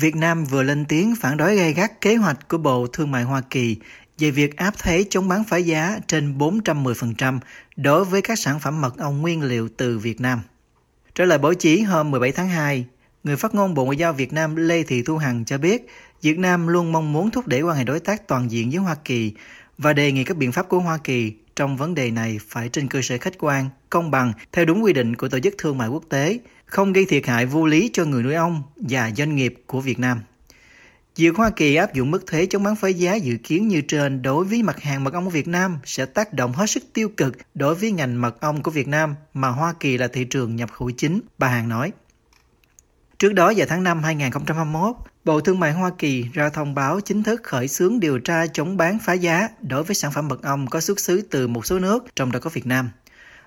Việt Nam vừa lên tiếng phản đối gay gắt kế hoạch của Bộ Thương mại Hoa Kỳ về việc áp thuế chống bán phá giá trên 410% đối với các sản phẩm mật ong nguyên liệu từ Việt Nam. Trả lời báo chí hôm 17 tháng 2, người phát ngôn Bộ Ngoại giao Việt Nam Lê Thị Thu Hằng cho biết Việt Nam luôn mong muốn thúc đẩy quan hệ đối tác toàn diện với Hoa Kỳ và đề nghị các biện pháp của Hoa Kỳ trong vấn đề này phải trên cơ sở khách quan, công bằng, theo đúng quy định của Tổ chức Thương mại Quốc tế, không gây thiệt hại vô lý cho người nuôi ong và doanh nghiệp của Việt Nam. Việc Hoa Kỳ áp dụng mức thuế chống bán phá giá dự kiến như trên đối với mặt hàng mật ong của Việt Nam sẽ tác động hết sức tiêu cực đối với ngành mật ong của Việt Nam mà Hoa Kỳ là thị trường nhập khẩu chính, bà Hằng nói. Trước đó vào tháng 5 2021, Bộ Thương mại Hoa Kỳ ra thông báo chính thức khởi xướng điều tra chống bán phá giá đối với sản phẩm mật ong có xuất xứ từ một số nước, trong đó có Việt Nam.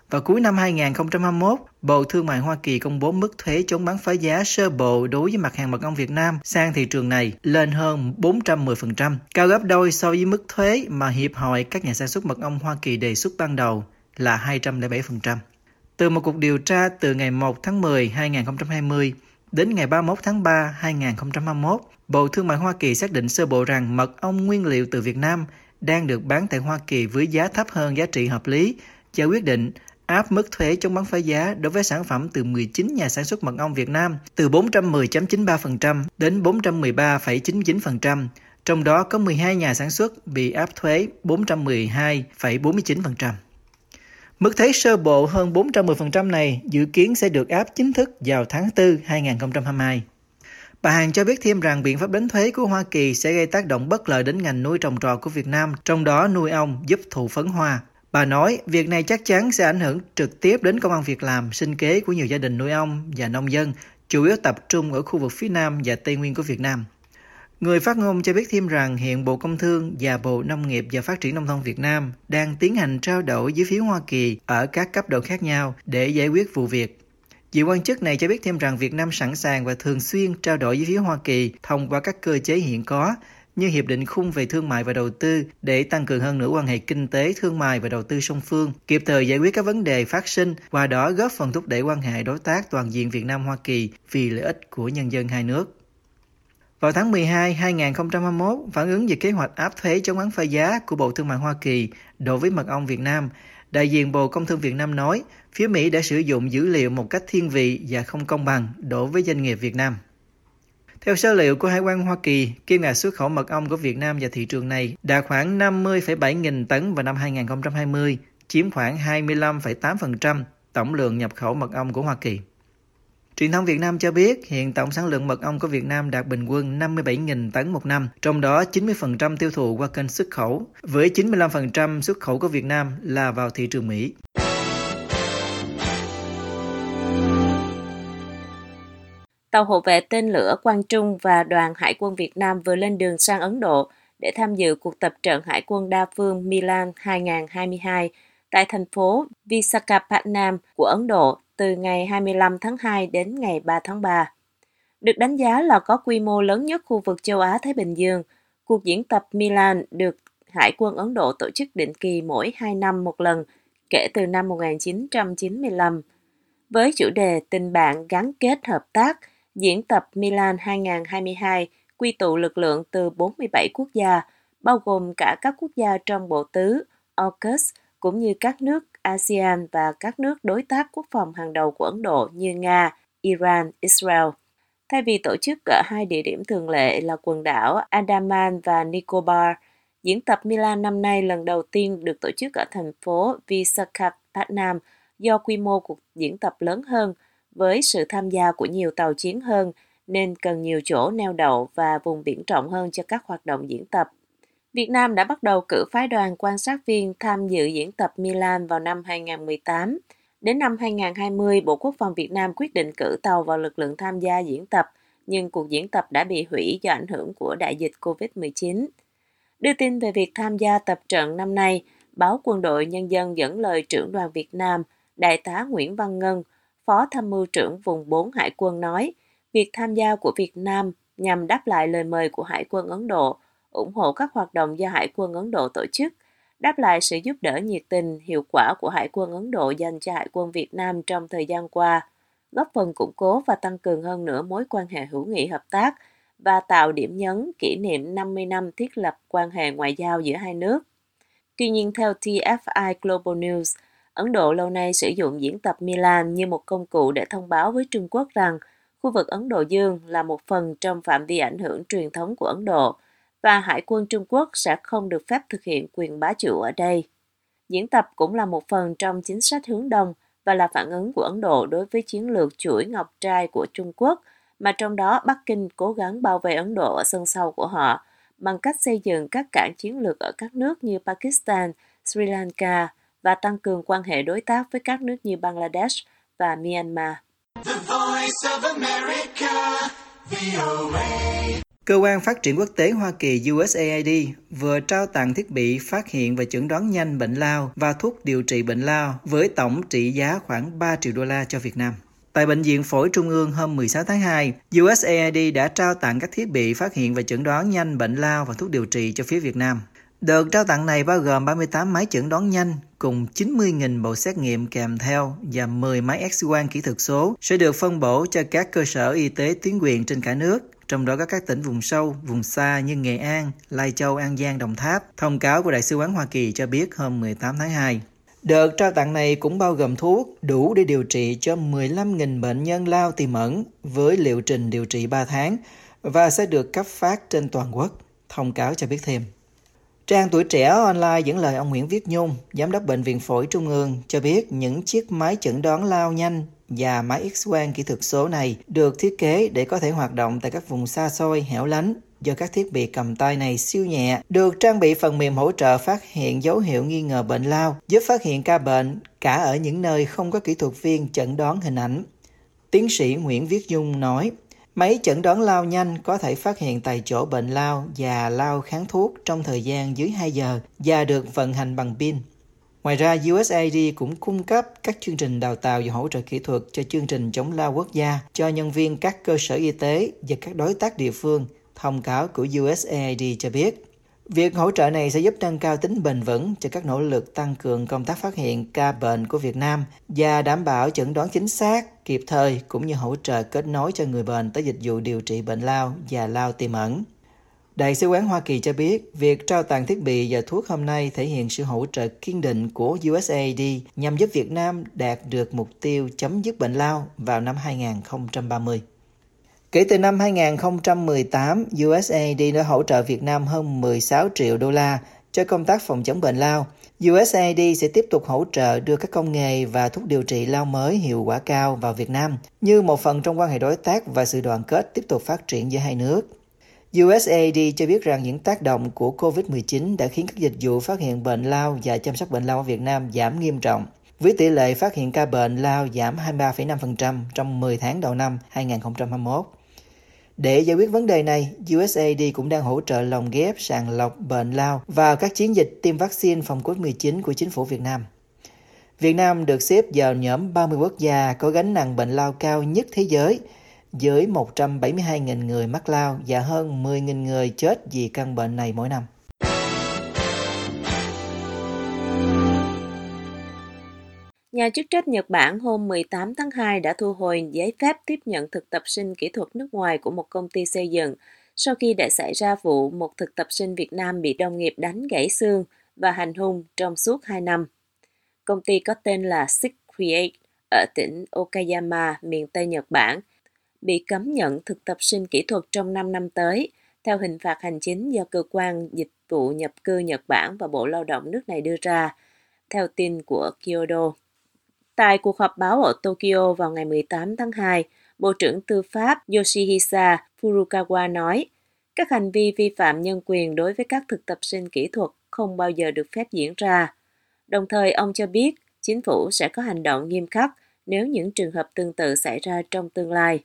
Vào cuối năm 2021, Bộ Thương mại Hoa Kỳ công bố mức thuế chống bán phá giá sơ bộ đối với mặt hàng mật ong Việt Nam sang thị trường này lên hơn 410%, cao gấp đôi so với mức thuế mà Hiệp hội các nhà sản xuất mật ong Hoa Kỳ đề xuất ban đầu là 207%. Từ một cuộc điều tra từ ngày 1 tháng 10 2020, đến ngày 31 tháng 3, 2021, Bộ Thương mại Hoa Kỳ xác định sơ bộ rằng mật ong nguyên liệu từ Việt Nam đang được bán tại Hoa Kỳ với giá thấp hơn giá trị hợp lý và quyết định áp mức thuế chống bán phá giá đối với sản phẩm từ 19 nhà sản xuất mật ong Việt Nam từ 410.93% đến 413,99%, trong đó có 12 nhà sản xuất bị áp thuế 412,49%. Mức thuế sơ bộ hơn 410% này dự kiến sẽ được áp chính thức vào tháng 4, 2022. Bà Hằng cho biết thêm rằng biện pháp đánh thuế của Hoa Kỳ sẽ gây tác động bất lợi đến ngành nuôi trồng trọt của Việt Nam, trong đó nuôi ong giúp thụ phấn hoa. Bà nói việc này chắc chắn sẽ ảnh hưởng trực tiếp đến công ăn việc làm, sinh kế của nhiều gia đình nuôi ong và nông dân, chủ yếu tập trung ở khu vực phía Nam và Tây Nguyên của Việt Nam. Người phát ngôn cho biết thêm rằng hiện Bộ Công Thương và Bộ Nông nghiệp và Phát triển Nông thôn Việt Nam đang tiến hành trao đổi với phía Hoa Kỳ ở các cấp độ khác nhau để giải quyết vụ việc. Vị quan chức này cho biết thêm rằng Việt Nam sẵn sàng và thường xuyên trao đổi với phía Hoa Kỳ thông qua các cơ chế hiện có như Hiệp định Khung về Thương mại và Đầu tư để tăng cường hơn nữa quan hệ kinh tế, thương mại và đầu tư song phương, kịp thời giải quyết các vấn đề phát sinh, qua đó góp phần thúc đẩy quan hệ đối tác toàn diện Việt Nam-Hoa Kỳ vì lợi ích của nhân dân hai nước. Vào tháng 12, 2021, phản ứng về kế hoạch áp thuế chống bán phá giá của Bộ Thương mại Hoa Kỳ đối với mật ong Việt Nam, đại diện Bộ Công Thương Việt Nam nói phía Mỹ đã sử dụng dữ liệu một cách thiên vị và không công bằng đối với doanh nghiệp Việt Nam. Theo số liệu của Hải quan Hoa Kỳ, kim ngạch xuất khẩu mật ong của Việt Nam vào thị trường này đạt khoảng 50,7 nghìn tấn vào năm 2020, chiếm khoảng 25,8% tổng lượng nhập khẩu mật ong của Hoa Kỳ. Truyền thông Việt Nam cho biết hiện tổng sản lượng mật ong của Việt Nam đạt bình quân 57.000 tấn một năm, trong đó 90% tiêu thụ qua kênh xuất khẩu, với 95% xuất khẩu của Việt Nam là vào thị trường Mỹ. Tàu hộ vệ tên lửa Quang Trung và đoàn Hải quân Việt Nam vừa lên đường sang Ấn Độ để tham dự cuộc tập trận Hải quân đa phương Milan 2022 tại thành phố Visakhapatnam của Ấn Độ từ ngày 25 tháng 2 đến ngày 3 tháng 3. Được đánh giá là có quy mô lớn nhất khu vực châu Á-Thái Bình Dương, cuộc diễn tập Milan được Hải quân Ấn Độ tổ chức định kỳ mỗi 2 năm một lần kể từ năm 1995. Với chủ đề Tình bạn gắn kết hợp tác, diễn tập Milan 2022 quy tụ lực lượng từ 47 quốc gia, bao gồm cả các quốc gia trong bộ tứ AUKUS cũng như các nước ASEAN và các nước đối tác quốc phòng hàng đầu của Ấn Độ như Nga, Iran, Israel. Thay vì tổ chức ở hai địa điểm thường lệ là quần đảo Andaman và Nicobar, diễn tập Milan năm nay lần đầu tiên được tổ chức ở thành phố Visakhapatnam do quy mô cuộc diễn tập lớn hơn, với sự tham gia của nhiều tàu chiến hơn nên cần nhiều chỗ neo đậu và vùng biển rộng hơn cho các hoạt động diễn tập. Việt Nam đã bắt đầu cử phái đoàn quan sát viên tham dự diễn tập Milan vào năm 2018. Đến năm 2020, Bộ Quốc phòng Việt Nam quyết định cử tàu vào lực lượng tham gia diễn tập, nhưng cuộc diễn tập đã bị hủy do ảnh hưởng của đại dịch COVID-19. Đưa tin về việc tham gia tập trận năm nay, báo Quân đội Nhân dân dẫn lời trưởng đoàn Việt Nam, Đại tá Nguyễn Văn Ngân, Phó Tham mưu trưởng vùng 4 Hải quân nói, việc tham gia của Việt Nam nhằm đáp lại lời mời của Hải quân Ấn Độ, ủng hộ các hoạt động do Hải quân Ấn Độ tổ chức, đáp lại sự giúp đỡ nhiệt tình, hiệu quả của Hải quân Ấn Độ dành cho Hải quân Việt Nam trong thời gian qua, góp phần củng cố và tăng cường hơn nữa mối quan hệ hữu nghị hợp tác và tạo điểm nhấn kỷ niệm 50 năm thiết lập quan hệ ngoại giao giữa hai nước. Tuy nhiên, theo TFI Global News, Ấn Độ lâu nay sử dụng diễn tập Milan như một công cụ để thông báo với Trung Quốc rằng khu vực Ấn Độ Dương là một phần trong phạm vi ảnh hưởng truyền thống của Ấn Độ và Hải quân Trung Quốc sẽ không được phép thực hiện quyền bá chủ ở đây. Diễn tập cũng là một phần trong chính sách hướng Đông và là phản ứng của Ấn Độ đối với chiến lược chuỗi ngọc trai của Trung Quốc, mà trong đó Bắc Kinh cố gắng bao vây Ấn Độ ở sân sau của họ bằng cách xây dựng các cảng chiến lược ở các nước như Pakistan, Sri Lanka và tăng cường quan hệ đối tác với các nước như Bangladesh và Myanmar. Cơ quan Phát triển Quốc tế Hoa Kỳ USAID vừa trao tặng thiết bị phát hiện và chẩn đoán nhanh bệnh lao và thuốc điều trị bệnh lao với tổng trị giá khoảng $3 triệu cho Việt Nam. Tại Bệnh viện Phổi Trung ương hôm 16 tháng 2, USAID đã trao tặng các thiết bị phát hiện và chẩn đoán nhanh bệnh lao và thuốc điều trị cho phía Việt Nam. Đợt trao tặng này bao gồm 38 máy chẩn đoán nhanh cùng 90.000 bộ xét nghiệm kèm theo và 10 máy X-quang kỹ thuật số sẽ được phân bổ cho các cơ sở y tế tuyến huyện trên cả nước, trong đó có các tỉnh vùng sâu, vùng xa như Nghệ An, Lai Châu, An Giang, Đồng Tháp. Thông cáo của Đại sứ quán Hoa Kỳ cho biết hôm 18 tháng 2. Đợt trao tặng này cũng bao gồm thuốc đủ để điều trị cho 15.000 bệnh nhân lao tiềm ẩn với liệu trình điều trị 3 tháng và sẽ được cấp phát trên toàn quốc, thông cáo cho biết thêm. Trang Tuổi Trẻ online dẫn lời ông Nguyễn Viết Nhung, Giám đốc Bệnh viện Phổi Trung ương, cho biết những chiếc máy chẩn đoán lao nhanh và máy X-quang kỹ thuật số này được thiết kế để có thể hoạt động tại các vùng xa xôi, hẻo lánh. Do các thiết bị cầm tay này siêu nhẹ, được trang bị phần mềm hỗ trợ phát hiện dấu hiệu nghi ngờ bệnh lao, giúp phát hiện ca bệnh cả ở những nơi không có kỹ thuật viên chẩn đoán hình ảnh. Tiến sĩ Nguyễn Viết Nhung nói, máy chẩn đoán lao nhanh có thể phát hiện tại chỗ bệnh lao và lao kháng thuốc trong thời gian dưới 2 giờ và được vận hành bằng pin. Ngoài ra, USAID cũng cung cấp các chương trình đào tạo và hỗ trợ kỹ thuật cho chương trình chống lao quốc gia cho nhân viên các cơ sở y tế và các đối tác địa phương, thông cáo của USAID cho biết. Việc hỗ trợ này sẽ giúp nâng cao tính bền vững cho các nỗ lực tăng cường công tác phát hiện ca bệnh của Việt Nam và đảm bảo chẩn đoán chính xác, kịp thời cũng như hỗ trợ kết nối cho người bệnh tới dịch vụ điều trị bệnh lao và lao tiềm ẩn. Đại sứ quán Hoa Kỳ cho biết, việc trao tặng thiết bị và thuốc hôm nay thể hiện sự hỗ trợ kiên định của USAID nhằm giúp Việt Nam đạt được mục tiêu chấm dứt bệnh lao vào năm 2030. Kể từ năm 2018, USAID đã hỗ trợ Việt Nam hơn 16 triệu đô la cho công tác phòng chống bệnh lao. USAID sẽ tiếp tục hỗ trợ đưa các công nghệ và thuốc điều trị lao mới hiệu quả cao vào Việt Nam, như một phần trong quan hệ đối tác và sự đoàn kết tiếp tục phát triển giữa hai nước. USAID cho biết rằng những tác động của COVID-19 đã khiến các dịch vụ phát hiện bệnh lao và chăm sóc bệnh lao ở Việt Nam giảm nghiêm trọng, với tỷ lệ phát hiện ca bệnh lao giảm 23,5% trong 10 tháng đầu năm 2021. Để giải quyết vấn đề này, USAID cũng đang hỗ trợ lồng ghép sàng lọc bệnh lao vào các chiến dịch tiêm vaccine phòng COVID-19 của chính phủ Việt Nam. Việt Nam được xếp vào nhóm 30 quốc gia có gánh nặng bệnh lao cao nhất thế giới, với 172.000 người mắc lao và hơn 10.000 người chết vì căn bệnh này mỗi năm. Nhà chức trách Nhật Bản hôm 18 tháng 2 đã thu hồi giấy phép tiếp nhận thực tập sinh kỹ thuật nước ngoài của một công ty xây dựng sau khi đã xảy ra vụ một thực tập sinh Việt Nam bị đồng nghiệp đánh gãy xương và hành hung trong suốt 2 năm. Công ty có tên là Six Create ở tỉnh Okayama, miền Tây Nhật Bản, bị cấm nhận thực tập sinh kỹ thuật trong 5 năm tới, theo hình phạt hành chính do Cơ quan Dịch vụ Nhập cư Nhật Bản và Bộ Lao động nước này đưa ra, theo tin của Kyodo. Tại cuộc họp báo ở Tokyo vào ngày 18 tháng 2, Bộ trưởng Tư pháp Yoshihisa Furukawa nói, các hành vi vi phạm nhân quyền đối với các thực tập sinh kỹ thuật không bao giờ được phép diễn ra. Đồng thời, ông cho biết chính phủ sẽ có hành động nghiêm khắc nếu những trường hợp tương tự xảy ra trong tương lai.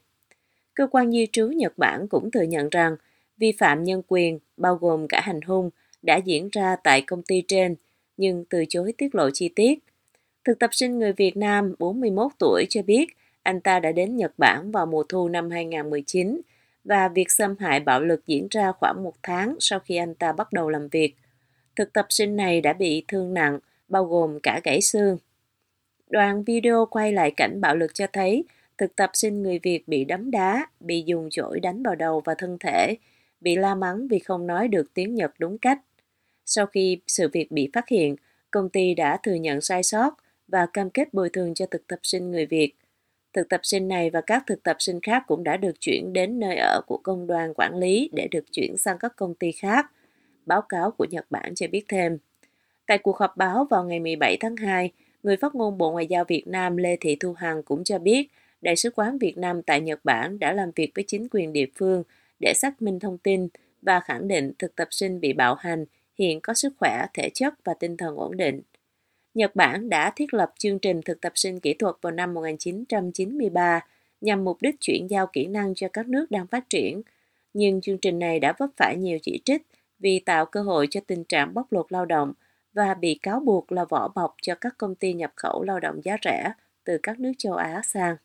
Cơ quan di trú Nhật Bản cũng thừa nhận rằng vi phạm nhân quyền, bao gồm cả hành hung, đã diễn ra tại công ty trên, nhưng từ chối tiết lộ chi tiết. Thực tập sinh người Việt Nam 41 tuổi cho biết anh ta đã đến Nhật Bản vào mùa thu năm 2019 và việc xâm hại bạo lực diễn ra khoảng một tháng sau khi anh ta bắt đầu làm việc. Thực tập sinh này đã bị thương nặng, bao gồm cả gãy xương. Đoạn video quay lại cảnh bạo lực cho thấy thực tập sinh người Việt bị đấm đá, bị dùng chổi đánh vào đầu và thân thể, bị la mắng vì không nói được tiếng Nhật đúng cách. Sau khi sự việc bị phát hiện, công ty đã thừa nhận sai sót và cam kết bồi thường cho thực tập sinh người Việt. Thực tập sinh này và các thực tập sinh khác cũng đã được chuyển đến nơi ở của công đoàn quản lý để được chuyển sang các công ty khác. Báo cáo của Nhật Bản cho biết thêm. Tại cuộc họp báo vào ngày 17 tháng 2, người phát ngôn Bộ Ngoại giao Việt Nam Lê Thị Thu Hằng cũng cho biết Đại sứ quán Việt Nam tại Nhật Bản đã làm việc với chính quyền địa phương để xác minh thông tin và khẳng định thực tập sinh bị bạo hành hiện có sức khỏe, thể chất và tinh thần ổn định. Nhật Bản đã thiết lập chương trình thực tập sinh kỹ thuật vào năm 1993 nhằm mục đích chuyển giao kỹ năng cho các nước đang phát triển. Nhưng chương trình này đã vấp phải nhiều chỉ trích vì tạo cơ hội cho tình trạng bóc lột lao động và bị cáo buộc là vỏ bọc cho các công ty nhập khẩu lao động giá rẻ từ các nước châu Á sang.